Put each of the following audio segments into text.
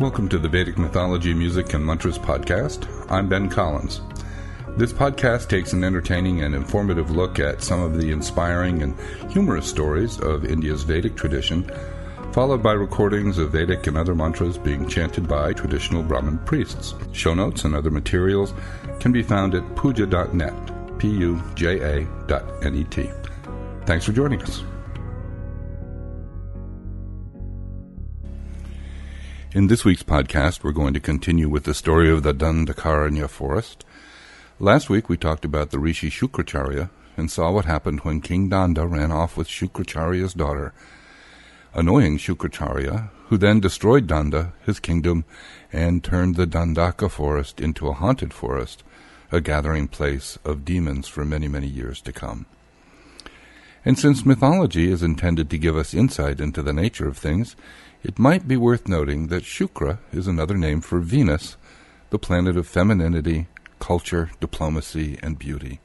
Welcome to the Vedic Mythology, Music, and Mantras podcast. I'm Ben Collins. This podcast takes an entertaining and informative look at some of the inspiring and humorous stories of India's Vedic tradition, followed by recordings of Vedic and other mantras being chanted by traditional Brahmin priests. Show notes and other materials can be found at puja.net, puja.net. Thanks for joining us. In this week's podcast, we're going to continue with the story of the Dandakaranya forest. Last week, we talked about the Rishi Shukracharya and saw what happened when King Danda ran off with Shukracharya's daughter, annoying Shukracharya, who then destroyed Danda, his kingdom, and turned the Dandaka forest into a haunted forest, a gathering place of demons for many, many years to come. And since mythology is intended to give us insight into the nature of things, it might be worth noting that Shukra is another name for Venus, the planet of femininity, culture, diplomacy, and beauty.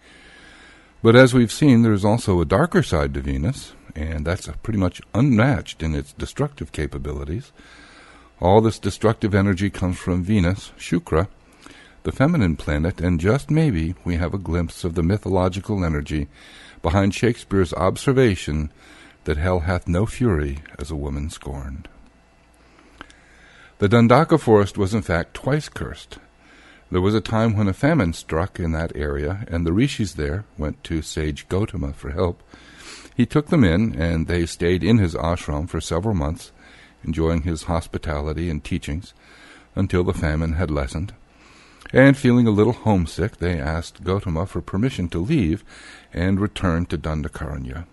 But as we've seen, there's also a darker side to Venus, and that's pretty much unmatched in its destructive capabilities. All this destructive energy comes from Venus, Shukra, the feminine planet, and just maybe we have a glimpse of the mythological energy behind Shakespeare's observation that hell hath no fury as a woman scorned. The Dandaka forest was in fact twice cursed. There was a time when a famine struck in that area, and the rishis there went to sage Gautama for help. He took them in, and they stayed in his ashram for several months, enjoying his hospitality and teachings, until the famine had lessened. And feeling a little homesick, they asked Gautama for permission to leave and return to Dandakaranya.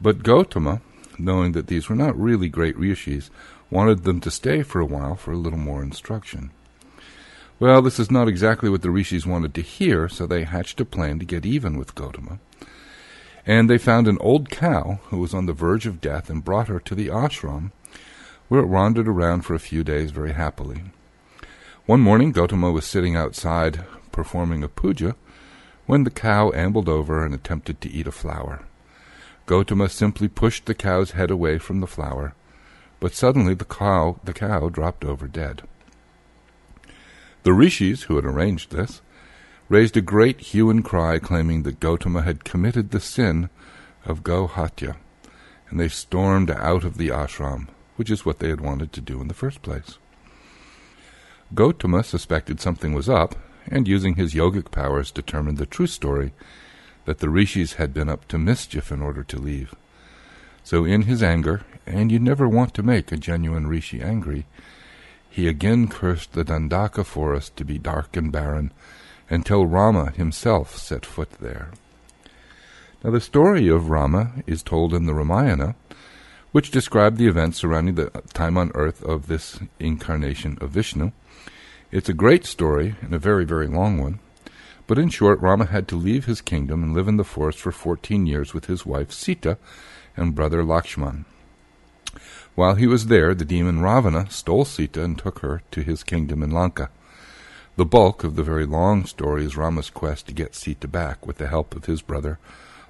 But Gautama, knowing that these were not really great rishis, wanted them to stay for a while for a little more instruction. Well, this is not exactly what the rishis wanted to hear, so they hatched a plan to get even with Gautama. And they found an old cow who was on the verge of death and brought her to the ashram, where it wandered around for a few days very happily. One morning, Gautama was sitting outside performing a puja when the cow ambled over and attempted to eat a flower. Gautama simply pushed the cow's head away from the flower, but suddenly the cow dropped over dead. The rishis, who had arranged this, raised a great hue and cry, claiming that Gautama had committed the sin of Gohatya, and they stormed out of the ashram, which is what they had wanted to do in the first place. Gautama suspected something was up, and using his yogic powers determined the true story, that the rishis had been up to mischief in order to leave. So in his anger, and you never want to make a genuine rishi angry, he again cursed the Dandaka forest to be dark and barren, until Rama himself set foot there. Now the story of Rama is told in the Ramayana, which described the events surrounding the time on earth of this incarnation of Vishnu. It's a great story, and a very, very long one. But in short, Rama had to leave his kingdom and live in the forest for 14 years with his wife Sita and brother Lakshman. While he was there, the demon Ravana stole Sita and took her to his kingdom in Lanka. The bulk of the very long story is Rama's quest to get Sita back with the help of his brother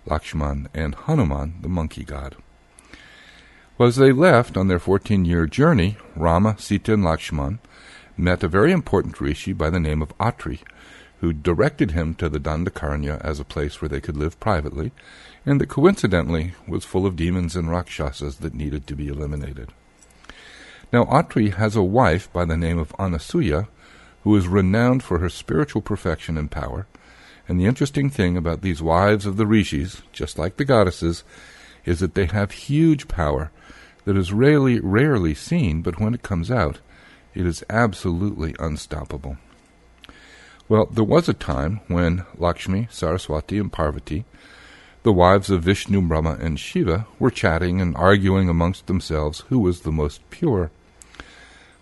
Lakshman and Hanuman, the monkey god. Well, as they left on their 14-year journey, Rama, Sita, and Lakshman met a very important rishi by the name of Atri, who directed him to the Dandakaranya as a place where they could live privately, and that coincidentally was full of demons and rakshasas that needed to be eliminated. Now Atri has a wife by the name of Anasuya, who is renowned for her spiritual perfection and power, and the interesting thing about these wives of the rishis, just like the goddesses, is that they have huge power that is rarely seen, but when it comes out, it is absolutely unstoppable. Well, there was a time when Lakshmi, Saraswati, and Parvati, the wives of Vishnu, Brahma, and Shiva, were chatting and arguing amongst themselves who was the most pure.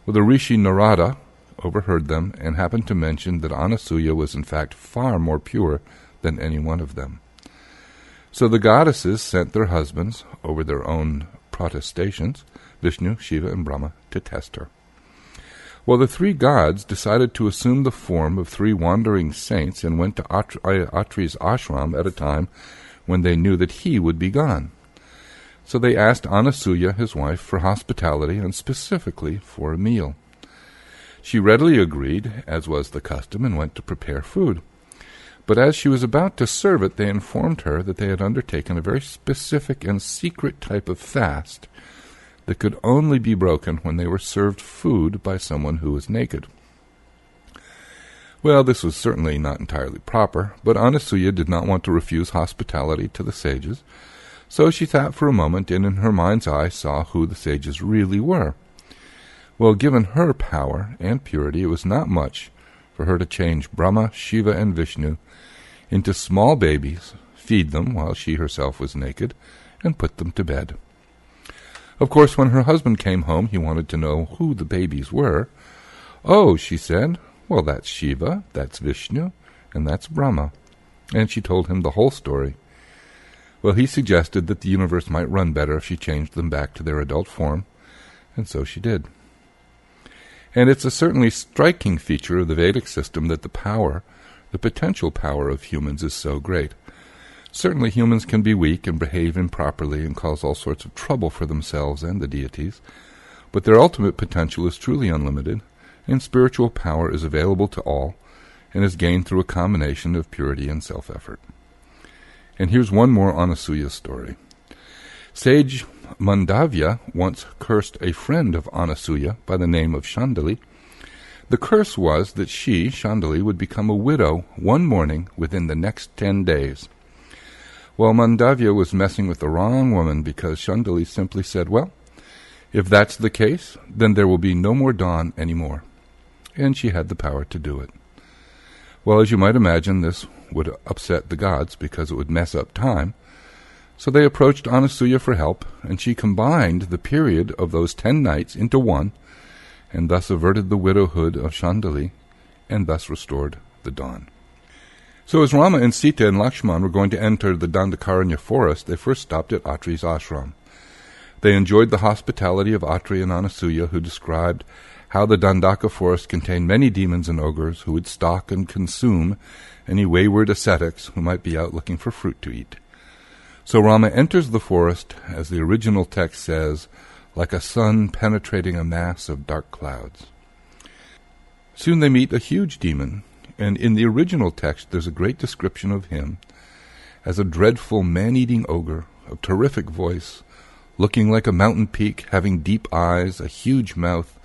Well, the rishi Virada overheard them and happened to mention that Anasuya was in fact far more pure than any one of them. So the goddesses sent their husbands, over their own protestations, Vishnu, Shiva, and Brahma, to test her. Well, the three gods decided to assume the form of three wandering saints and went to Atri's ashram at a time when they knew that he would be gone. So they asked Anasuya, his wife, for hospitality and specifically for a meal. She readily agreed, as was the custom, and went to prepare food. But as she was about to serve it, they informed her that they had undertaken a very specific and secret type of fast that could only be broken when they were served food by someone who was naked. Well, this was certainly not entirely proper, but Anasuya did not want to refuse hospitality to the sages, so she thought for a moment and in her mind's eye saw who the sages really were. Well, given her power and purity, it was not much for her to change Brahma, Shiva, and Vishnu into small babies, feed them while she herself was naked, and put them to bed. Of course, when her husband came home, he wanted to know who the babies were. "Oh," she said, "well, that's Shiva, that's Vishnu, and that's Brahma." And she told him the whole story. Well, he suggested that the universe might run better if she changed them back to their adult form, and so she did. And it's a certainly striking feature of the Vedic system that the potential power of humans is so great. Certainly humans can be weak and behave improperly and cause all sorts of trouble for themselves and the deities, but their ultimate potential is truly unlimited, and spiritual power is available to all and is gained through a combination of purity and self-effort. And here's one more Anasuya story. Sage Mandavya once cursed a friend of Anasuya by the name of Chandali. The curse was that she, Chandali, would become a widow one morning within the next 10 days. Well, Mandavya was messing with the wrong woman because Chandali simply said, "Well, if that's the case, then there will be no more dawn anymore." And she had the power to do it. Well, as you might imagine, this would upset the gods because it would mess up time. So they approached Anasuya for help, and she combined the period of those 10 nights into one, and thus averted the widowhood of Chandali, and thus restored the dawn. So as Rama and Sita and Lakshman were going to enter the Dandakaranya forest, they first stopped at Atri's ashram. They enjoyed the hospitality of Atri and Anasuya, who described how the Dandaka forest contained many demons and ogres who would stalk and consume any wayward ascetics who might be out looking for fruit to eat. So Rama enters the forest, as the original text says, like a sun penetrating a mass of dark clouds. Soon they meet a huge demon, and in the original text there's a great description of him as a dreadful man-eating ogre of terrific voice, looking like a mountain peak, having deep eyes, a huge mouth,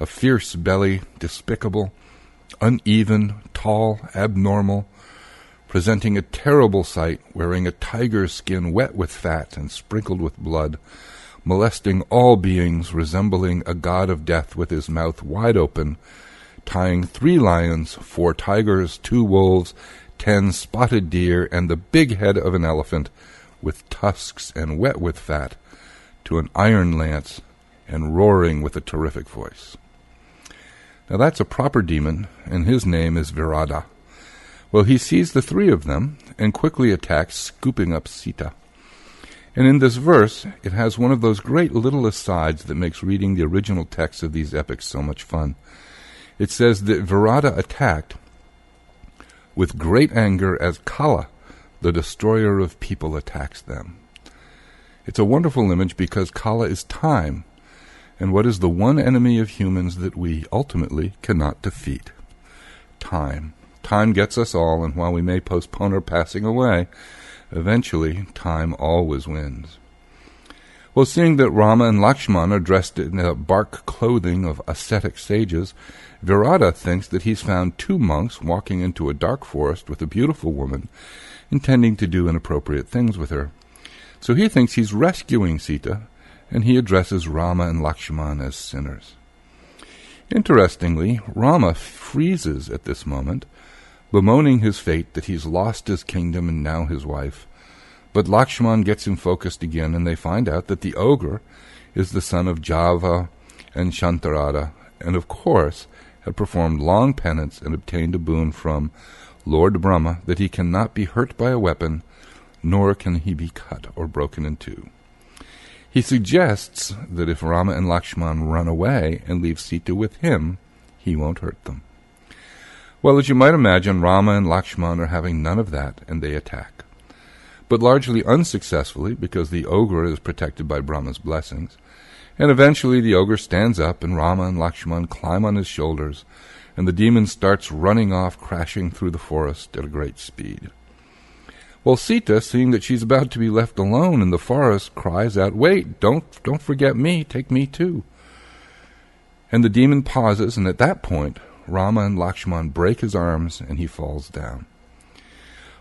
a fierce belly, despicable, uneven, tall, abnormal, presenting a terrible sight, wearing a tiger's skin wet with fat and sprinkled with blood, molesting all beings, resembling a god of death with his mouth wide open, tying 3 lions, 4 tigers, 2 wolves, 10 spotted deer, and the big head of an elephant with tusks and wet with fat, to an iron lance, and roaring with a terrific voice. Now that's a proper demon, and his name is Virada. Well, he sees the 3 of them, and quickly attacks, scooping up Sita. And in this verse, it has one of those great little asides that makes reading the original text of these epics so much fun. It says that Virada attacked with great anger as Kala, the destroyer of people, attacks them. It's a wonderful image because Kala is time, and what is the one enemy of humans that we ultimately cannot defeat? Time. Time gets us all, and while we may postpone our passing away, eventually time always wins. Well, seeing that Rama and Lakshman are dressed in the bark clothing of ascetic sages, Virada thinks that he's found 2 monks walking into a dark forest with a beautiful woman, intending to do inappropriate things with her. So he thinks he's rescuing Sita, and he addresses Rama and Lakshman as sinners. Interestingly, Rama freezes at this moment, bemoaning his fate that he's lost his kingdom and now his wife. But Lakshman gets him focused again, and they find out that the ogre is the son of Java and Shantarada, and of course had performed long penance and obtained a boon from Lord Brahma that he cannot be hurt by a weapon, nor can he be cut or broken in 2. He suggests that if Rama and Lakshman run away and leave Sita with him, he won't hurt them. Well, as you might imagine, Rama and Lakshman are having none of that, and they attack. but largely unsuccessfully because the ogre is protected by Brahma's blessings. And eventually the ogre stands up, and Rama and Lakshman climb on his shoulders, and the demon starts running off, crashing through the forest at a great speed. Well, Sita, seeing that she's about to be left alone in the forest, cries out, "Wait, don't forget me, take me too." And the demon pauses, and at that point, Rama and Lakshman break his arms, and he falls down.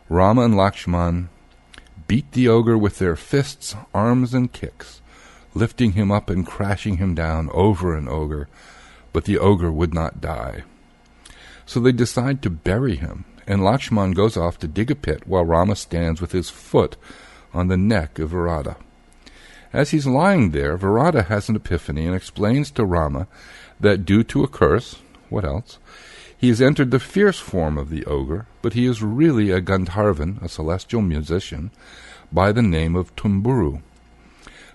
Rama and Lakshman beat the ogre with their fists, arms, and kicks, lifting him up and crashing him down over an ogre, but the ogre would not die. So they decide to bury him, and Lakshman goes off to dig a pit while Rama stands with his foot on the neck of Virada. As he's lying there, Virada has an epiphany and explains to Rama that due to a curse, what else, he has entered the fierce form of the ogre, but he is really a Gandharvan, a celestial musician, by the name of Tumburu.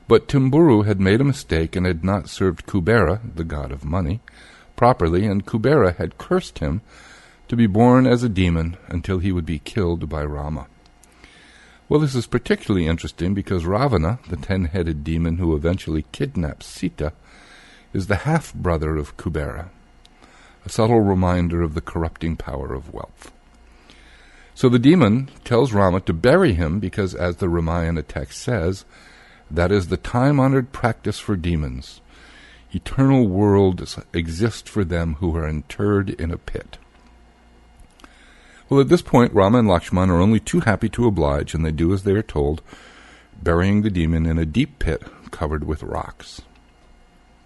But Tumburu had made a mistake and had not served Kubera, the god of money, properly, and Kubera had cursed him to be born as a demon until he would be killed by Rama. Well, this is particularly interesting because Ravana, the ten-headed demon who eventually kidnaps Sita, is the half-brother of Kubera, a subtle reminder of the corrupting power of wealth. So the demon tells Rama to bury him because, as the Ramayana text says, that is the time-honored practice for demons. Eternal worlds exist for them who are interred in a pit. Well, at this point, Rama and Lakshman are only too happy to oblige, and they do as they are told, burying the demon in a deep pit covered with rocks.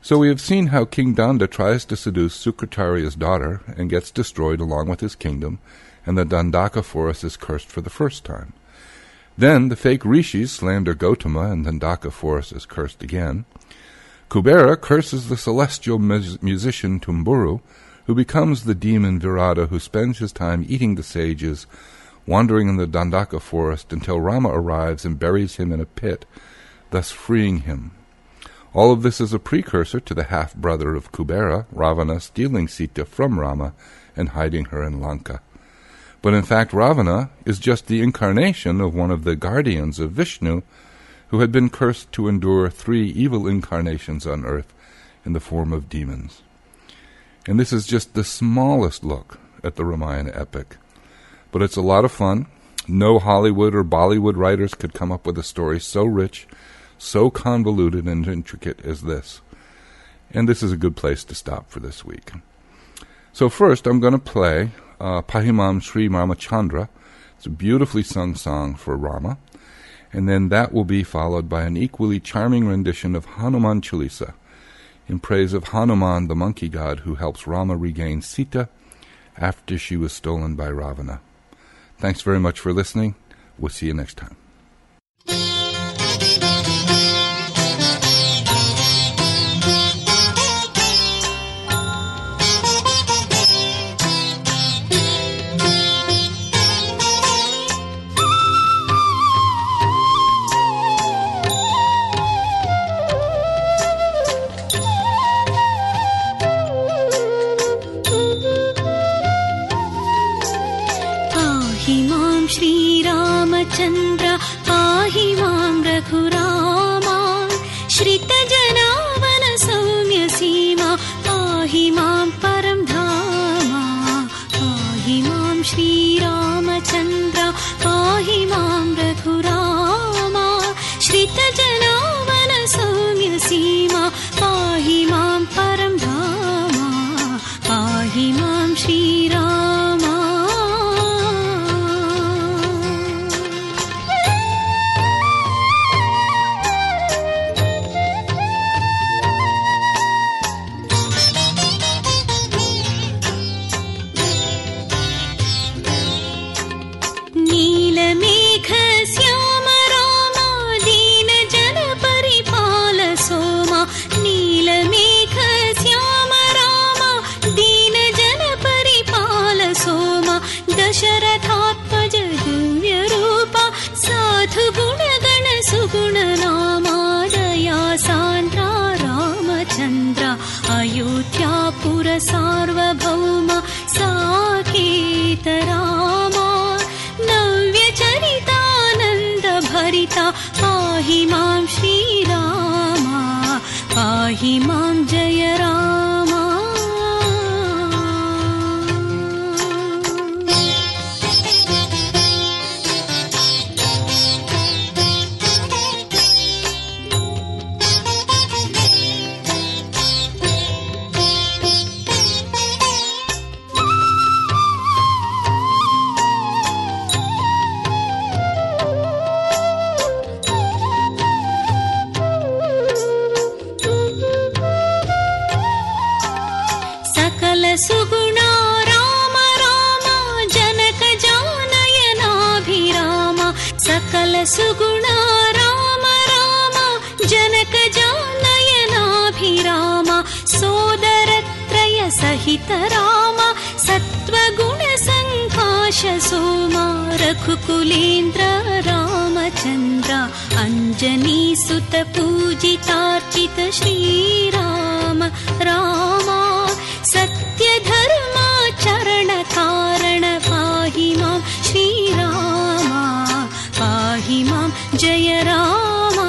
So we have seen how King Danda tries to seduce Shukracharya's daughter and gets destroyed along with his kingdom, and the Dandaka forest is cursed for the first time. Then the fake rishis slander Gautama, and Dandaka forest is cursed again. Kubera curses the celestial musician Tumburu, who becomes the demon Virada, who spends his time eating the sages, wandering in the Dandaka forest until Rama arrives and buries him in a pit, thus freeing him. All of this is a precursor to the half-brother of Kubera, Ravana, stealing Sita from Rama and hiding her in Lanka. But in fact, Ravana is just the incarnation of one of the guardians of Vishnu, who had been cursed to endure 3 evil incarnations on earth in the form of demons. And this is just the smallest look at the Ramayana epic. But it's a lot of fun. No Hollywood or Bollywood writers could come up with a story so rich, so convoluted and intricate as this. And this is a good place to stop for this week. So first, I'm going to play Pahimam Sri Ramachandra. It's a beautifully sung song for Rama. And then that will be followed by an equally charming rendition of Hanuman Chalisa in praise of Hanuman, the monkey god who helps Rama regain Sita after she was stolen by Ravana. Thanks very much for listening. We'll see you next time. Sita पाहि मां श्री रामा पाहि मां जय रामा। सुगुणा राम राम जनक जनयनाभिराम सोदरत्रय सहित राम सत्वगुण संकाश सोमा रघुकुलेन्द्र रामचंद्र अंजनी सुत पूजितार्चित श्रीराम रामा सत्य धर्मा चरण कारण पाहि मां श्रीरामा पाहि मां जय रामा।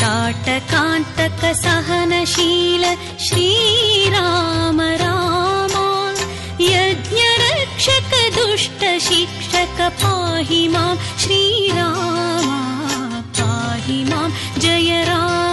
ताटकान्तक सहनशील श्रीराम रामा यज्ञरक्षक दुष्ट शिक्षक पाहि मां श्रीरामा पाहि मां जय रामा।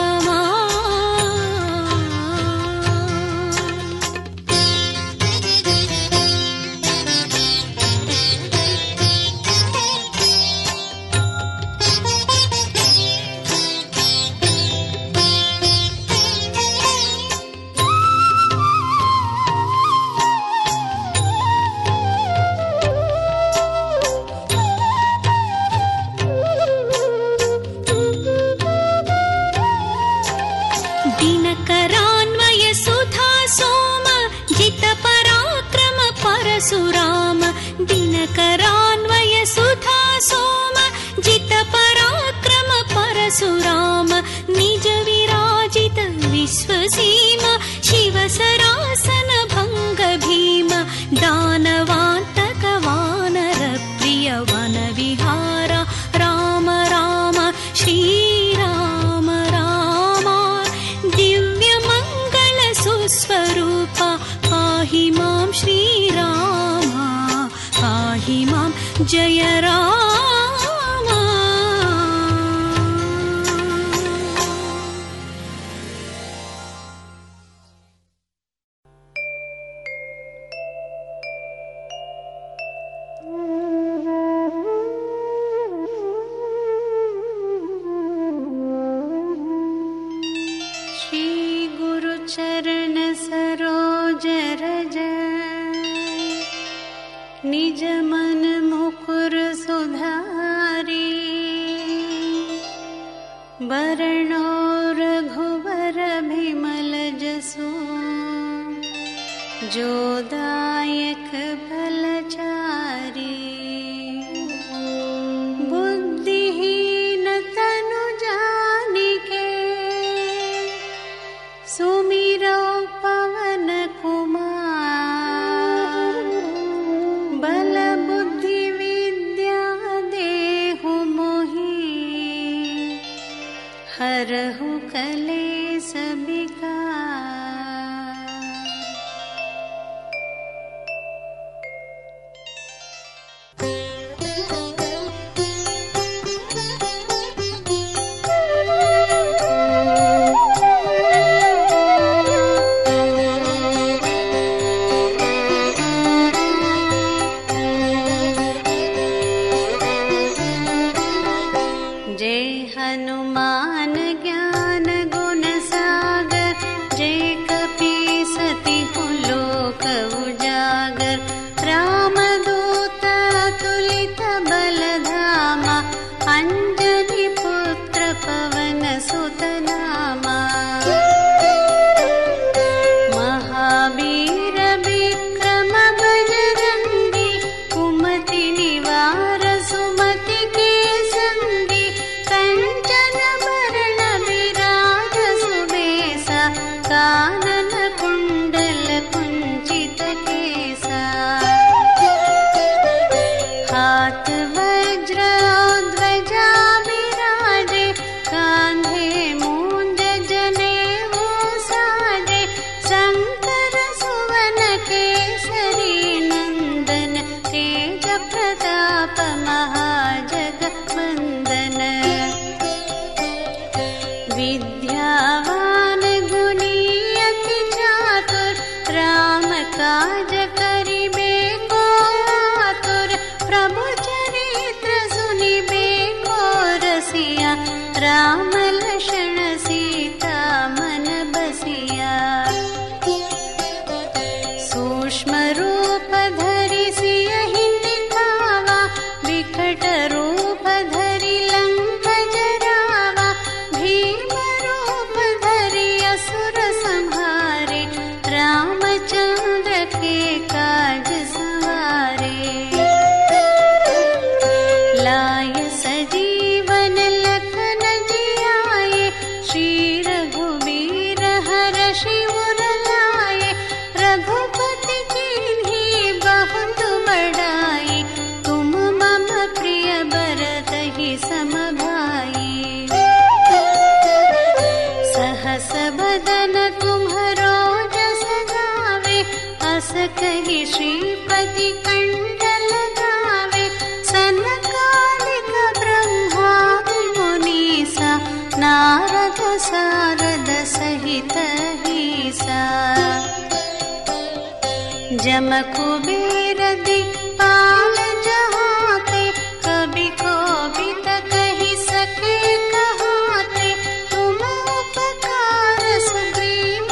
जम कुबेर दिक्पाल जहाते, कभी कोवित कही सके कहाते, तुम उपकार सुग्रीव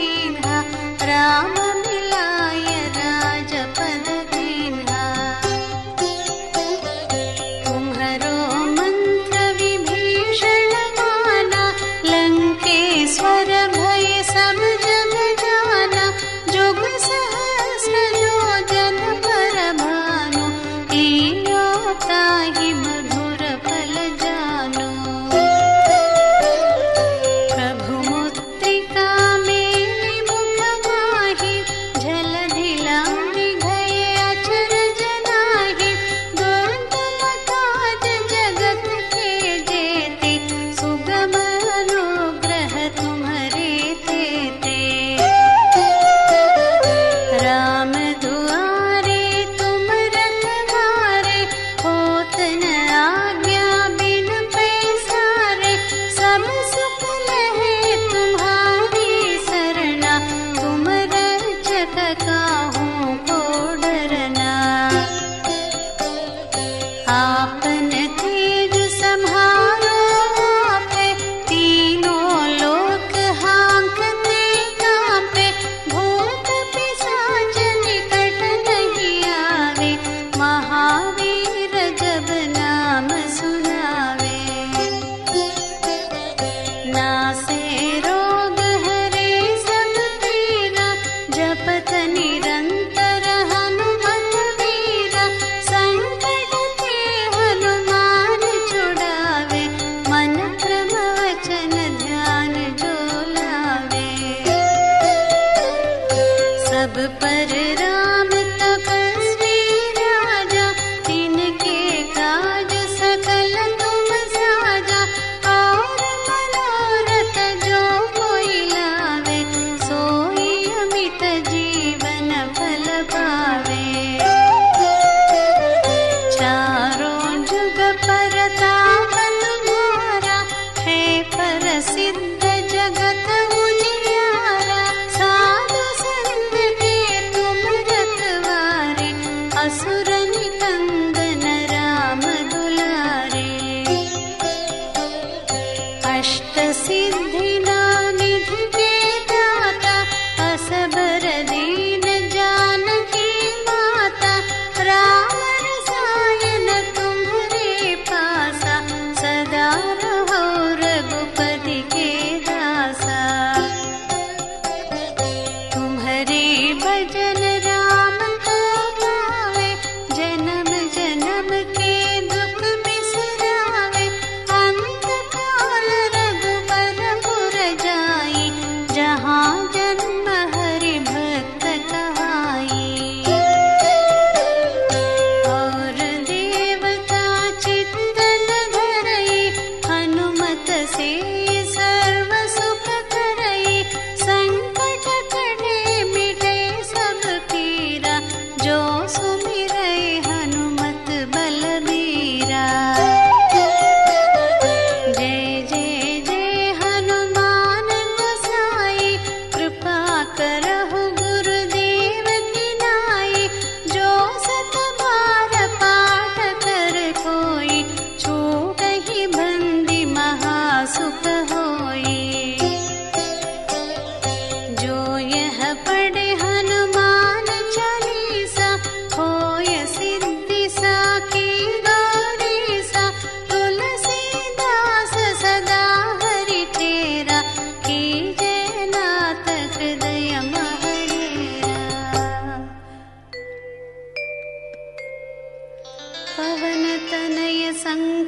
कीन्हा, राम मिलाय राजपद दीन्हा। तुम्हरो मंत्र विभीषण गाना, लंकेश्वर भय सब जग जाना, जुग जगत उजियारा, साधु संत के तुम रख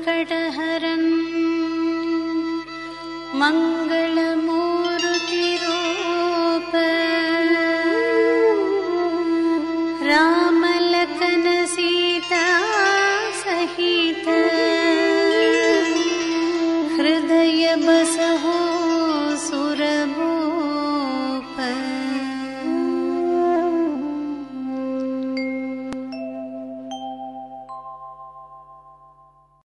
Venkataharam Mangalamurutirupa Ram